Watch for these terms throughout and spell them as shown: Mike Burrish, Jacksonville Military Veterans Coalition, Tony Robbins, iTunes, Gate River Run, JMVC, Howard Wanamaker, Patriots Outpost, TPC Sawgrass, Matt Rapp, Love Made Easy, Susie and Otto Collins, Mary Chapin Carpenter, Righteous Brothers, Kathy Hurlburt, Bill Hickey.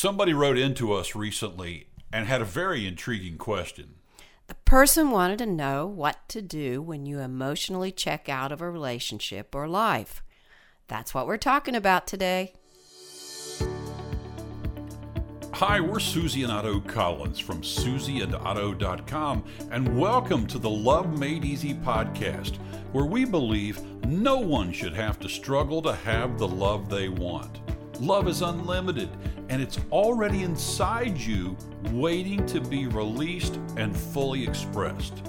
Somebody wrote into us recently and had a very intriguing question. The person wanted to know what to do when you emotionally check out of a relationship or life. That's what we're talking about today. Hi, we're Susie and Otto Collins from susieandotto.com, and welcome to the Love Made Easy podcast, where we believe no one should have to struggle to have the love they want. Love is unlimited, and it's already inside you, waiting to be released and fully expressed.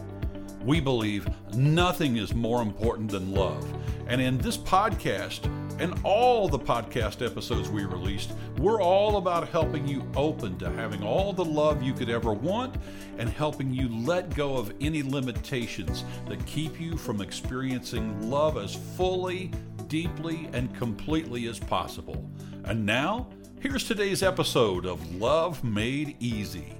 We believe nothing is more important than love, and in this podcast, and all the podcast episodes we released, we're all about helping you open to having all the love you could ever want and helping you let go of any limitations that keep you from experiencing love as fully, deeply, and completely as possible. And now, here's today's episode of Love Made Easy.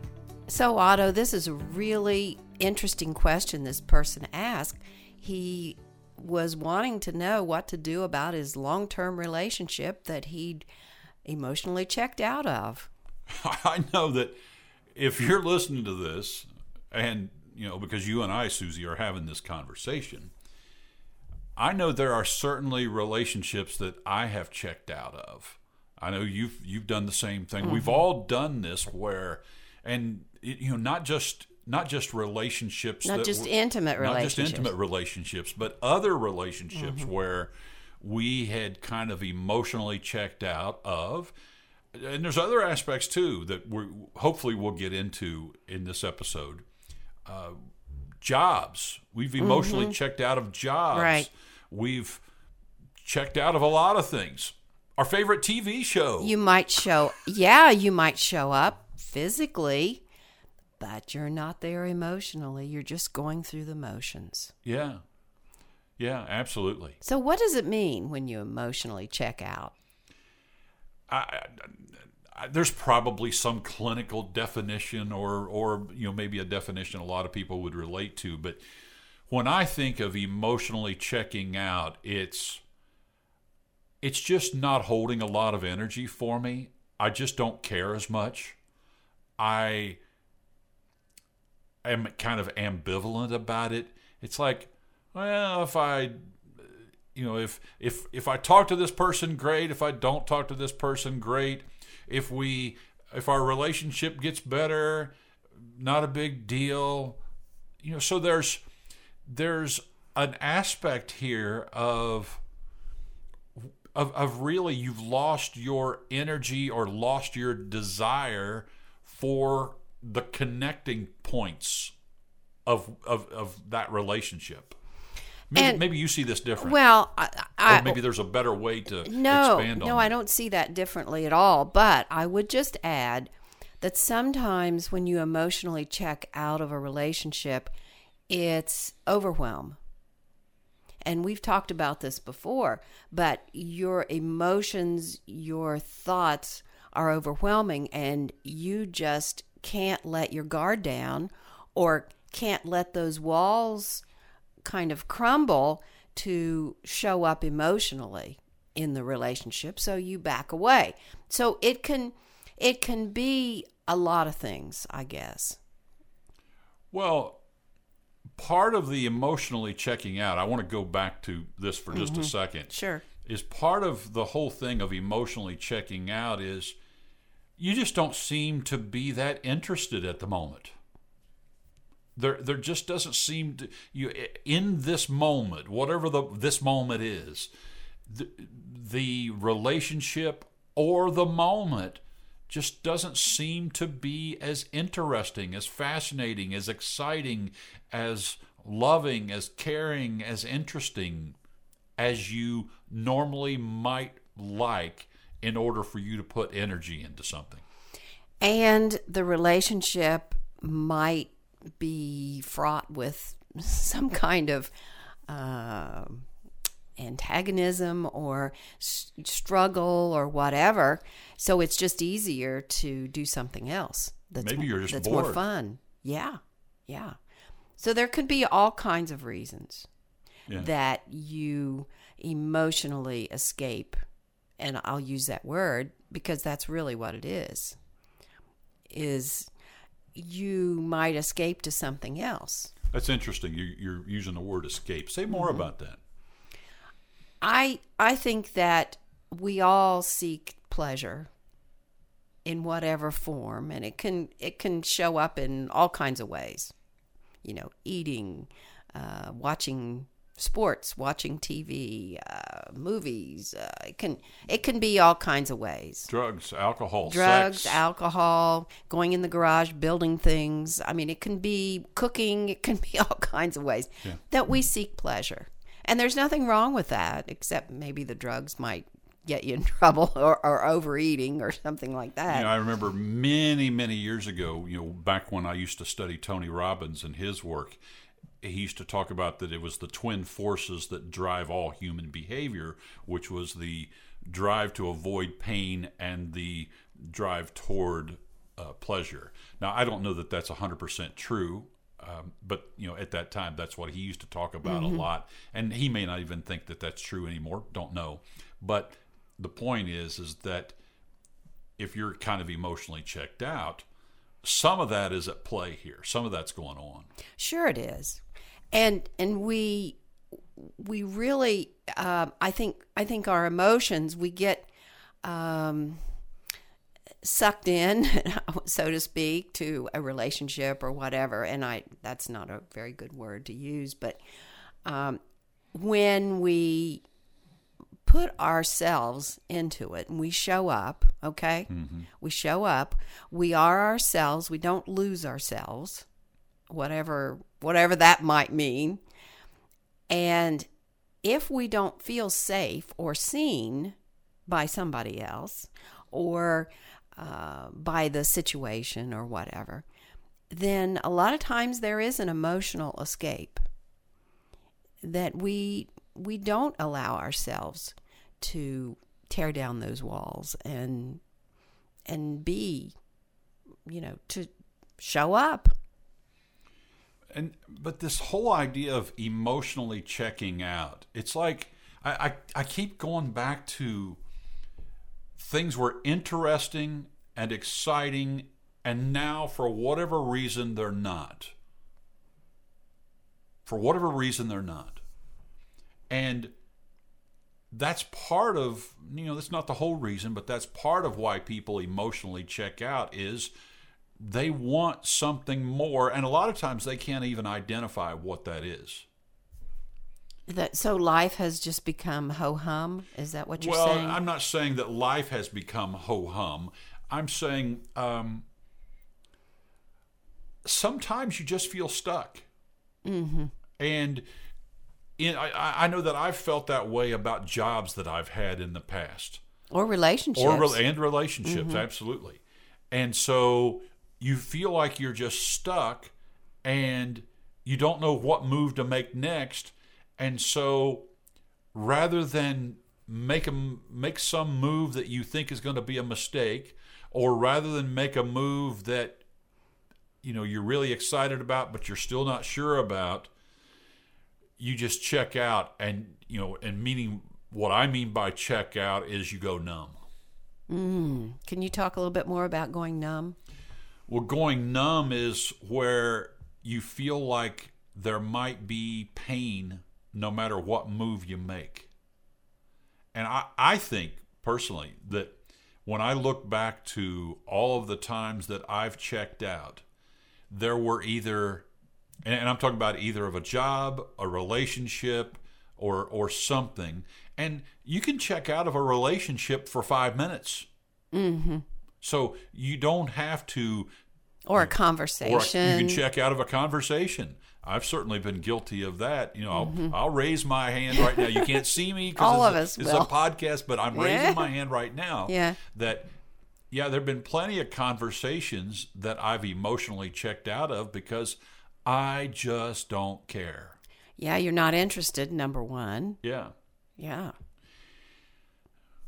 So, Otto, this is a really interesting question this person asked. He was wanting to know what to do about his long-term relationship that he'd emotionally checked out of. I know that if you're listening to this, and, you know, because you and I, Susie, are having this conversation, I know there are certainly relationships that I have checked out of. I know you've done the same thing. Mm-hmm. We've all done this where, and, you know, not just relationships, not just intimate relationships, but other relationships, mm-hmm, where we had kind of emotionally checked out of. And there's other aspects too that hopefully we'll get into in this episode. Jobs, we've emotionally, mm-hmm, checked out of jobs. Right. We've checked out of a lot of things. Our favorite TV show. You might show up physically, but you're not there emotionally. You're just going through the motions. Yeah. Yeah, absolutely. So what does it mean when you emotionally check out? There's probably some clinical definition or you know, maybe a definition a lot of people would relate to. But when I think of emotionally checking out, it's just not holding a lot of energy for me. I just don't care as much. I'm kind of ambivalent about it. It's like, well, if I talk to this person, great. If I don't talk to this person, great. If our relationship gets better, not a big deal. You know, so there's an aspect here of really, you've lost your energy or lost your desire for the connecting points of that relationship. Maybe you see this differently. Well, or maybe there's a better way to expand on it. No, I don't see that differently at all. But I would just add that sometimes when you emotionally check out of a relationship, it's overwhelm. And we've talked about this before, but your emotions, your thoughts are overwhelming, and you just can't let your guard down or can't let those walls kind of crumble to show up emotionally in the relationship, so you back away. So it can be a lot of things, I guess. Well, part of the emotionally checking out, I want to go back to this for just, mm-hmm, a second. Sure. Is part of the whole thing of emotionally checking out is you just don't seem to be that interested at the moment. There just doesn't seem to you in this moment, whatever this moment is, the relationship or the moment just doesn't seem to be as interesting, as fascinating, as exciting, as loving, as caring, as interesting as you normally might like, in order for you to put energy into something. And the relationship might be fraught with some kind of antagonism or struggle or whatever. So it's just easier to do something else. Maybe you're just bored. More fun. Yeah. Yeah. So there could be all kinds of reasons, yeah, that you emotionally escape. And I'll use that word, because that's really what it is you might escape to something else. That's interesting. You're using the word escape. Say more mm-hmm. about that. I think that we all seek pleasure in whatever form, and it can show up in all kinds of ways. You know, eating, watching sports, watching TV, movies. It can be all kinds of ways. Drugs, alcohol, going in the garage, building things. I mean, it can be cooking. It can be all kinds of ways that we seek pleasure. And there's nothing wrong with that, except maybe the drugs might get you in trouble or overeating or something like that. You know, I remember many, many years ago, you know, back when I used to study Tony Robbins and his work, he used to talk about that it was the twin forces that drive all human behavior, which was the drive to avoid pain and the drive toward pleasure. Now, I don't know that that's 100% true. But, you know, at that time, that's what he used to talk about mm-hmm. a lot. And he may not even think that that's true anymore. Don't know. But the point is that if you're kind of emotionally checked out, some of that is at play here. Some of that's going on. Sure it is. And we really, I think our emotions, we get sucked in, so to speak, to a relationship or whatever. And that's not a very good word to use, but when we put ourselves into it and we show up, okay? Mm-hmm. We show up, we are ourselves, we don't lose ourselves, whatever that might mean. And if we don't feel safe or seen by somebody else or by the situation or whatever, then a lot of times there is an emotional escape that we don't allow ourselves to tear down those walls and be, you know, to show up. But this whole idea of emotionally checking out, it's like I keep going back to things were interesting and exciting, and now for whatever reason, they're not. And that's part of, you know, that's not the whole reason, but that's part of why people emotionally check out is they want something more. And a lot of times they can't even identify what that is. So life has just become ho-hum? Is that what you're saying? Well, I'm not saying that life has become ho-hum. I'm saying sometimes you just feel stuck. Mm-hmm. And I know that I've felt that way about jobs that I've had in the past. Or relationships. Mm-hmm. Absolutely. And so you feel like you're just stuck and you don't know what move to make next. And so rather than make some move that you think is going to be a mistake, or rather than make a move that, you know, you're really excited about but you're still not sure about, you just check out. And, you know, and meaning what I mean by check out is you go numb. Can you talk a little bit more about going numb? Well, going numb is where you feel like there might be pain no matter what move you make. And I think personally that when I look back to all of the times that I've checked out, there were either, and I'm talking about either of a job, a relationship, or something. And you can check out of a relationship for 5 minutes. Mm-hmm. So you don't have to. Or a conversation. Or you can check out of a conversation. I've certainly been guilty of that. You know, mm-hmm. I'll raise my hand right now. You can't see me because it's a podcast, but I'm raising my hand right now. Yeah. There have been plenty of conversations that I've emotionally checked out of because I just don't care. Yeah, you're not interested, number one. Yeah. Yeah.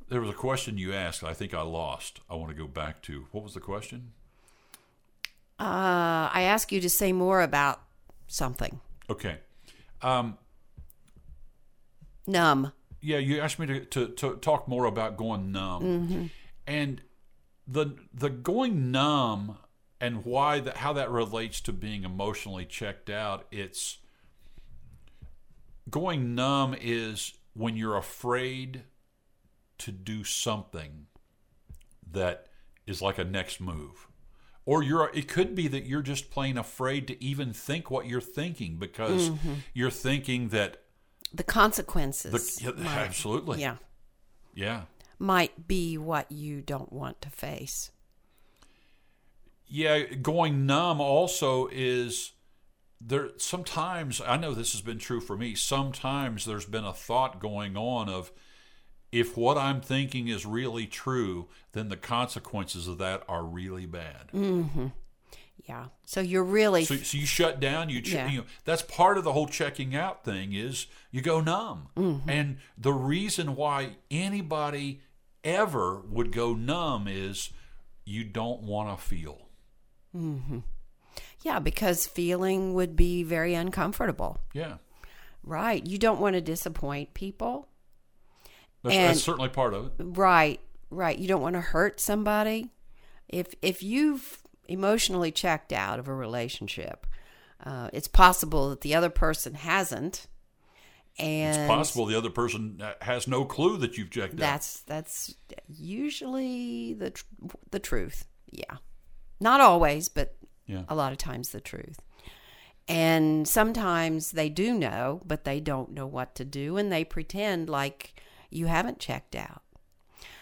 There was a question you asked I think I lost. I want to go back to. What was the question? I asked you to say more about something. Okay. Numb. Yeah, you asked me to talk more about going numb. Mm-hmm. And the going numb and why that, how that relates to being emotionally checked out, it's going numb is when you're afraid to do something that is like a next move. Or it could be that you're just plain afraid to even think what you're thinking because you're thinking that the consequences. Absolutely. Yeah. Yeah. Might be what you don't want to face. Yeah. Going numb also is there. Sometimes, I know this has been true for me, sometimes there's been a thought going on of, if what I'm thinking is really true, then the consequences of that are really bad. Mm-hmm. Yeah. So you're really... So you shut down. You know, that's part of the whole checking out thing is you go numb. Mm-hmm. And the reason why anybody ever would go numb is you don't want to feel. Mm-hmm. Yeah, because feeling would be very uncomfortable. Yeah. Right. You don't want to disappoint people. That's certainly part of it. Right, right. You don't want to hurt somebody. If you've emotionally checked out of a relationship, it's possible that the other person hasn't. And it's possible the other person has no clue that you've checked out. That's usually the truth. Yeah. Not always, but a lot of times the truth. And sometimes they do know, but they don't know what to do, and they pretend like you haven't checked out.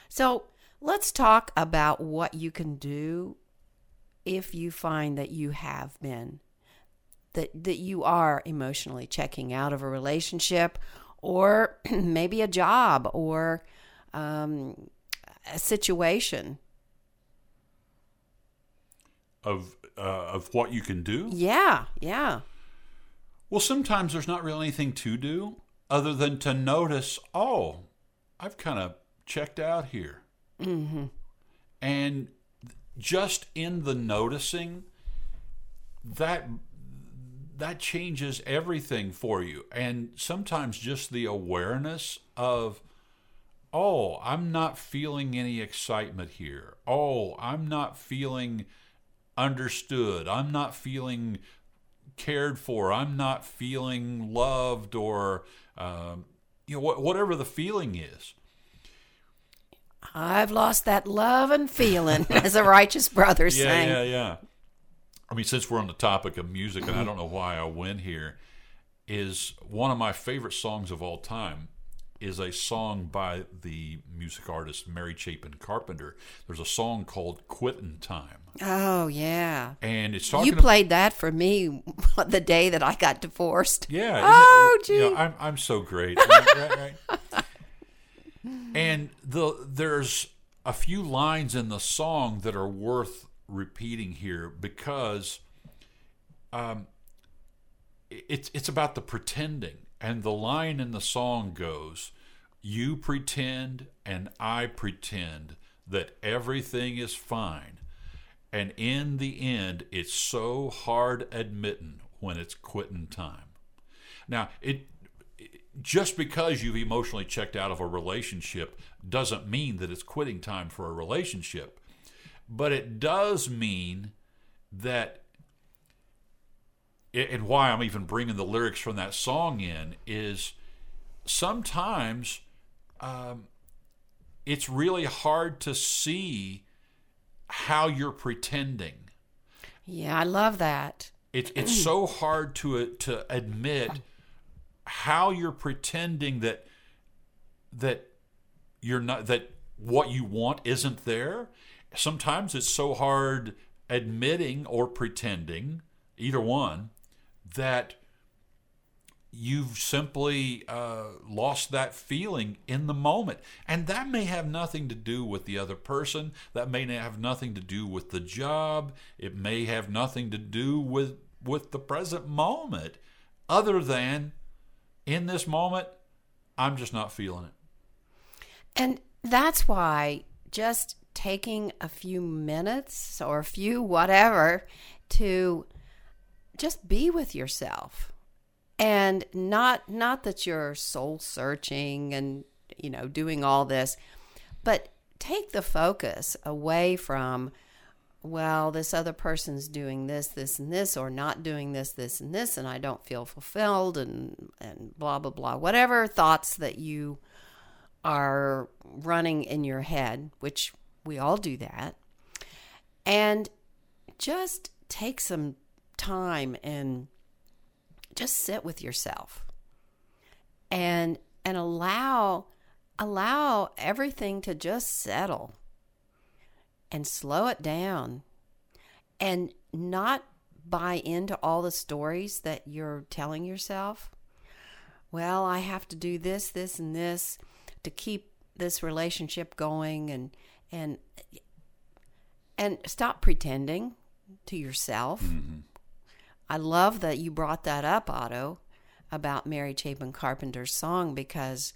So let's talk about what you can do if you find that you have been, that you are emotionally checking out of a relationship or maybe a job or a situation. Of what you can do? Yeah, yeah. Well, sometimes there's not really anything to do other than to notice, oh, I've kind of checked out here. Mm-hmm. And just in the noticing, that changes everything for you. And sometimes just the awareness of, oh, I'm not feeling any excitement here. Oh, I'm not feeling understood. I'm not feeling cared for. I'm not feeling loved or... whatever the feeling is. I've lost that love and feeling, as a Righteous Brothers saying. Yeah, yeah. I mean, since we're on the topic of music, and I don't know why I went here, is one of my favorite songs of all time is a song by the music artist Mary Chapin Carpenter. There's a song called Quittin' Time. Oh, yeah. And it's talking... You played that for me the day that I got divorced. Yeah. Oh, gee. You know, I'm so great. Right? And there's a few lines in the song that are worth repeating here because it's about the pretending. And the line in the song goes, "You pretend and I pretend that everything is fine. And in the end, it's so hard admitting when it's quitting time." Now, just because you've emotionally checked out of a relationship doesn't mean that it's quitting time for a relationship. But it does mean that, and why I'm even bringing the lyrics from that song in, is sometimes it's really hard to see how you're pretending. Yeah, I love that. It's so hard to admit how you're pretending that you're not, that what you want isn't there. Sometimes it's so hard admitting or pretending, either one, that you've simply lost that feeling in the moment. And that may have nothing to do with the other person. That may have nothing to do with the job. It may have nothing to do with the present moment, other than in this moment, I'm just not feeling it. And that's why just taking a few minutes or a few whatever to just be with yourself. And not that you're soul searching and, you know, doing all this, but take the focus away from, well, this other person's doing this, this, and this, or not doing this, this, and this, and I don't feel fulfilled, and blah, blah, blah. Whatever thoughts that you are running in your head, which we all do that, and just take some time and just sit with yourself and allow everything to just settle and slow it down and not buy into all the stories that you're telling yourself. Well, I have to do this, this, and this to keep this relationship going, and stop pretending to yourself. Mm-hmm. I love that you brought that up, Otto, about Mary Chapin Carpenter's song, because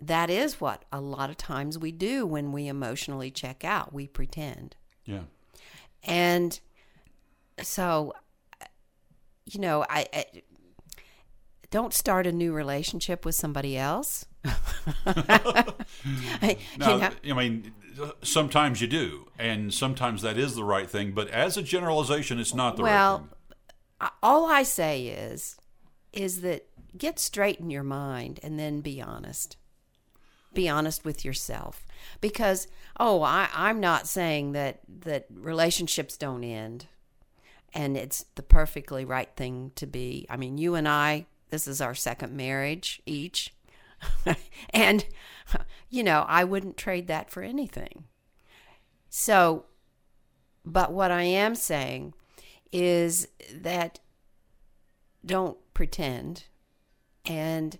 that is what a lot of times we do when we emotionally check out. We pretend. Yeah. And so, you know, I don't start a new relationship with somebody else. I mean, sometimes you do, and sometimes that is the right thing. But as a generalization, it's not the right thing. Well, all I say is that get straight in your mind and then be honest. Be honest with yourself, because I'm not saying that relationships don't end, and it's the perfectly right thing to be. I mean, you and I, this is our second marriage each, and you know, I wouldn't trade that for anything. So, but what I am saying is that don't pretend, and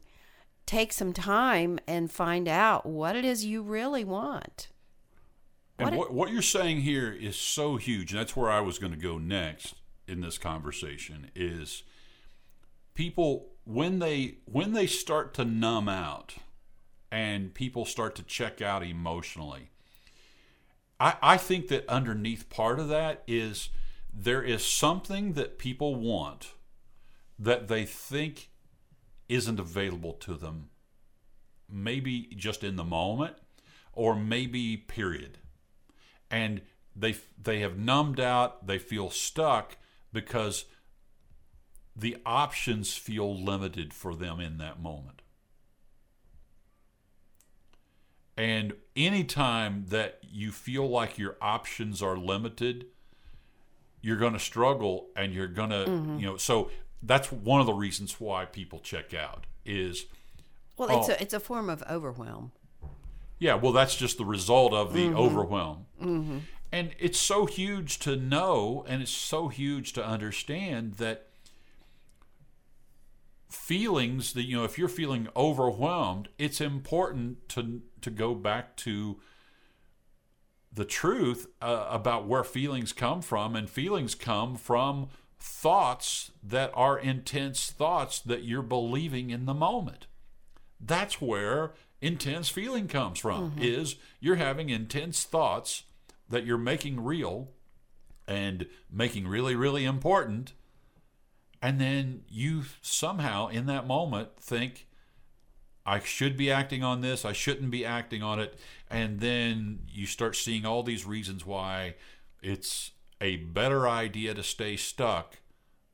take some time and find out what it is you really want. What you're saying here is so huge. And that's where I was going to go next in this conversation, is people, when they start to numb out and people start to check out emotionally, I think that underneath part of that is there is something that people want that they think isn't available to them, maybe just in the moment, or maybe period. And they have numbed out, they feel stuck because the options feel limited for them in that moment. And anytime that you feel like your options are limited, you're going to struggle, and you're going to, mm-hmm. you know, so that's one of the reasons why people check out is... Well, it's a form of overwhelm. Yeah, well, that's just the result of the mm-hmm. overwhelm. Mm-hmm. And it's so huge to know, and it's so huge to understand that feelings, that, you know, if you're feeling overwhelmed, it's important to go back to the truth about where feelings come from, and feelings come from thoughts that are intense thoughts that you're believing in the moment. That's where intense feeling comes from, mm-hmm. is you're having intense thoughts that you're making real and making really, really important. And then you somehow in that moment think, I should be acting on this, I shouldn't be acting on it. And then you start seeing all these reasons why it's a better idea to stay stuck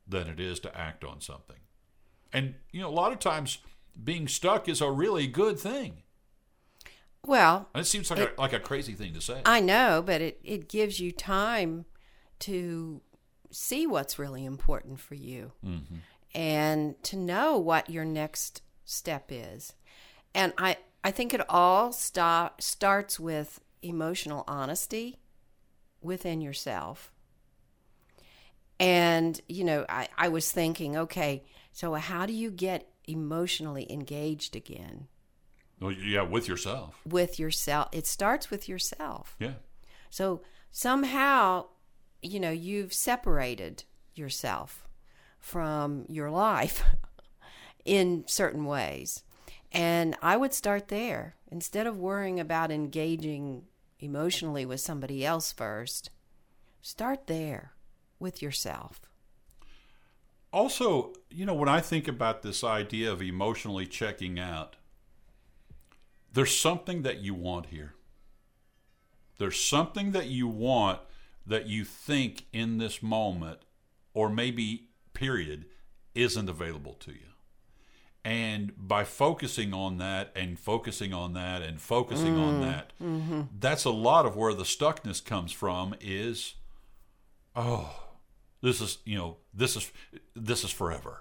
than it is to act on something. And, you know, a lot of times being stuck is a really good thing. Well, and it seems like a crazy thing to say. I know, but it gives you time to see what's really important for you, mm-hmm. and to know what your next step is. And I think it all starts with emotional honesty within yourself. And, you know, I was thinking, okay, so how do you get emotionally engaged again? Well, yeah, with yourself. With yourself. It starts with yourself. Yeah. So somehow, you know, you've separated yourself from your life in certain ways. And I would start there. Instead of worrying about engaging emotionally with somebody else first, start there with yourself. Also, you know, when I think about this idea of emotionally checking out, there's something that you want here. There's something that you want that you think in this moment, or maybe period, isn't available to you. And by focusing on that and focusing on that and focusing on that, that's a lot of where the stuckness comes from is, this is forever.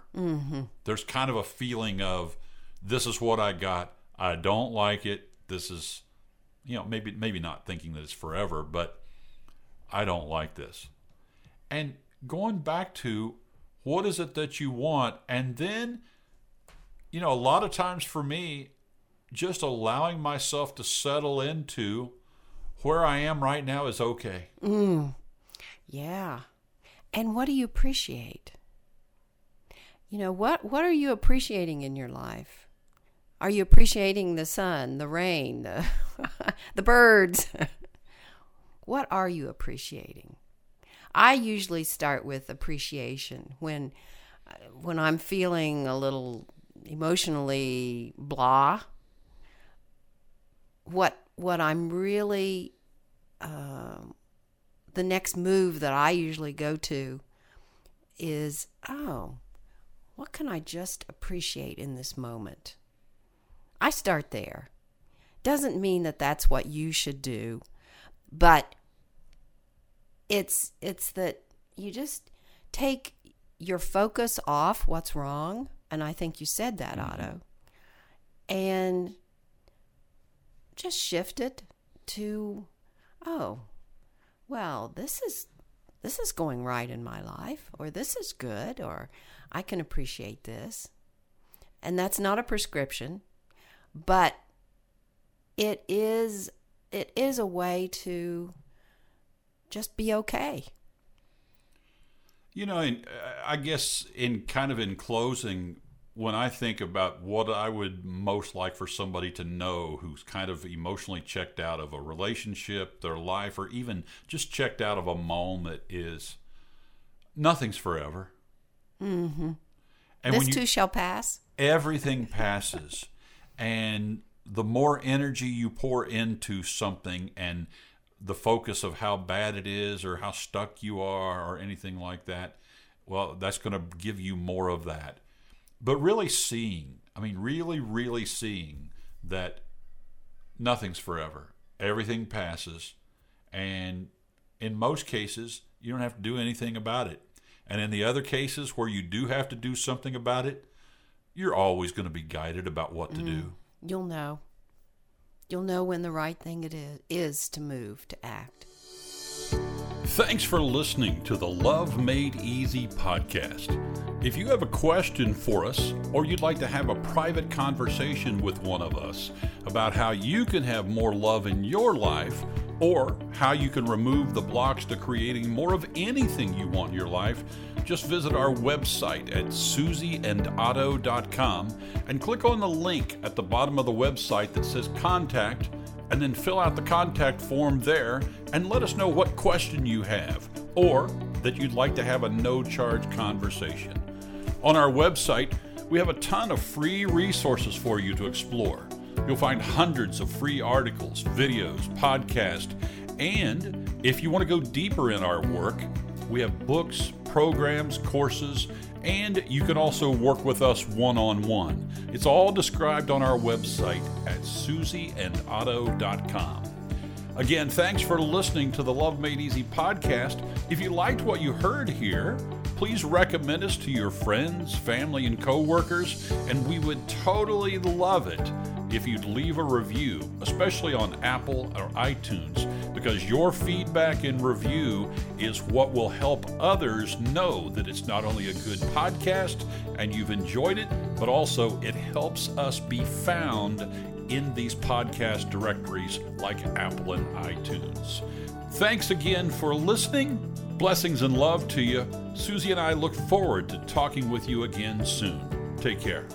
There's kind of a feeling of, this is what I got. I don't like it. This is, maybe not thinking that it's forever, but I don't like this. And going back to what is it that you want? And then, a lot of times for me, just allowing myself to settle into where I am right now is okay. Yeah. And what do you appreciate? What are you appreciating in your life? Are you appreciating the sun, the rain, the, the birds? What are you appreciating? I usually start with appreciation when I'm feeling a little emotionally blah. What I'm really the next move that I usually go to is, what can I just appreciate in this moment? I start there. Doesn't mean that that's what you should do, but it's that you just take your focus off what's wrong. And I think you said that, Otto. And just shift it to, this is going right in my life, or this is good, or I can appreciate this. And that's not a prescription, but it is a way to just be okay. And I guess in closing, when I think about what I would most like for somebody to know who's kind of emotionally checked out of a relationship, their life, or even just checked out of a moment is, nothing's forever. And this too shall pass. Everything passes. And the more energy you pour into something and the focus of how bad it is or how stuck you are or anything like that, well, that's going to give you more of that. But really seeing, really, really seeing that nothing's forever. Everything passes. And in most cases, you don't have to do anything about it. And in the other cases where you do have to do something about it, you're always going to be guided about what to do. You'll know. You'll know when the right thing it is to move, to act. Thanks for listening to the Love Made Easy podcast. If you have a question for us, or you'd like to have a private conversation with one of us about how you can have more love in your life, or how you can remove the blocks to creating more of anything you want in your life, just visit our website at susieandotto.com and click on the link at the bottom of the website that says Contact, and then fill out the contact form there and let us know what question you have or that you'd like to have a no-charge conversation. On our website, we have a ton of free resources for you to explore. You'll find hundreds of free articles, videos, podcasts, and if you want to go deeper in our work, we have books, programs, courses, and you can also work with us one-on-one. It's all described on our website at susieandotto.com. Again, thanks for listening to the Love Made Easy podcast. If you liked what you heard here, please recommend us to your friends, family, and coworkers, and we would totally love it if you'd leave a review, especially on Apple or iTunes, because your feedback and review is what will help others know that it's not only a good podcast and you've enjoyed it, but also it helps us be found in these podcast directories like Apple and iTunes. Thanks again for listening. Blessings and love to you. Susie and I look forward to talking with you again soon. Take care.